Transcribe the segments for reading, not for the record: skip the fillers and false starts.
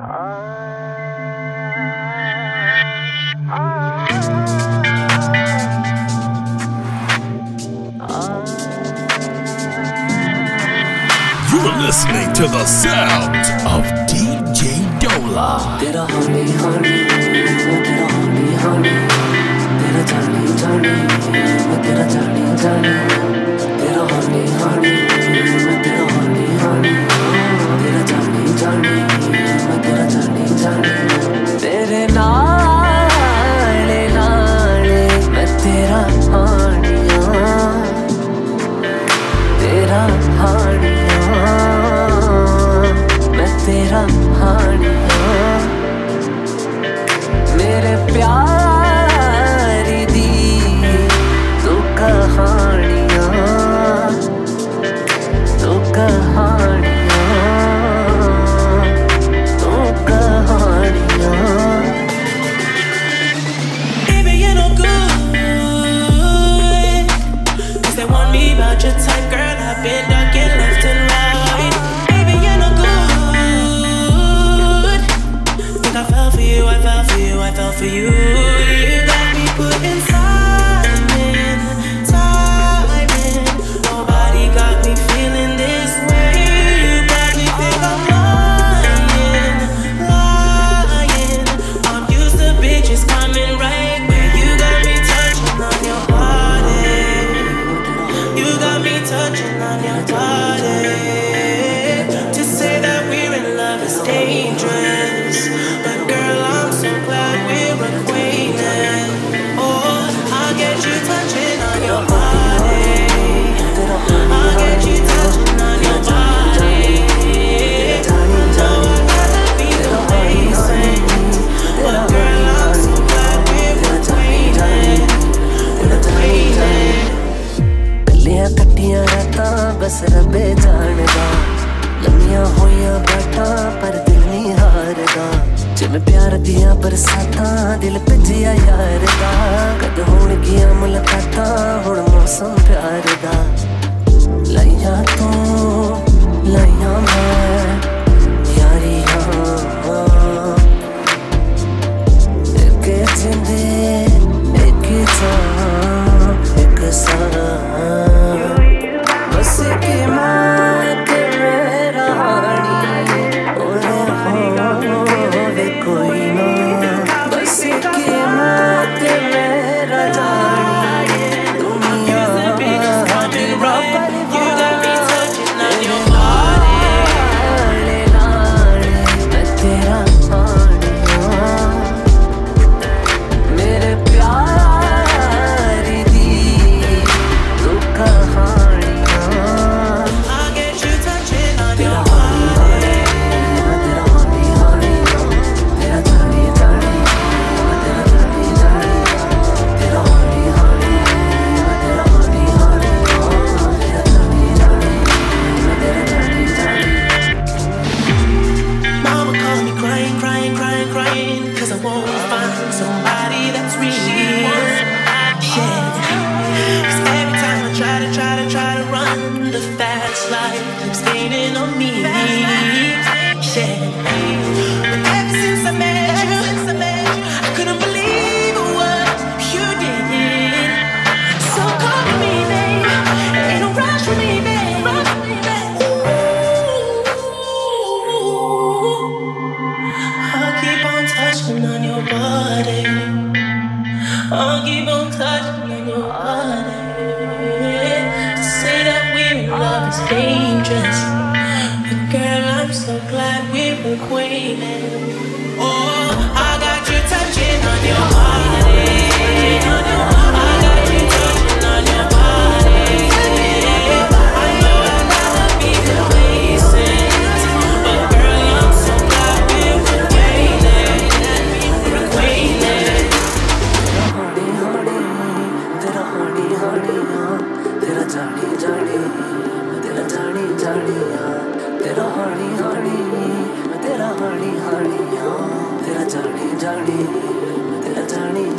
You're listening to the sound of DJ Daula. Did a honey, did a honey, did a tiny, did a honey,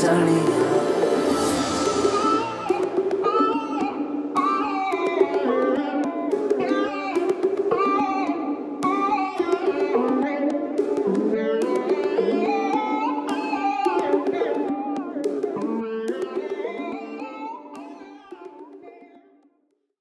Journey,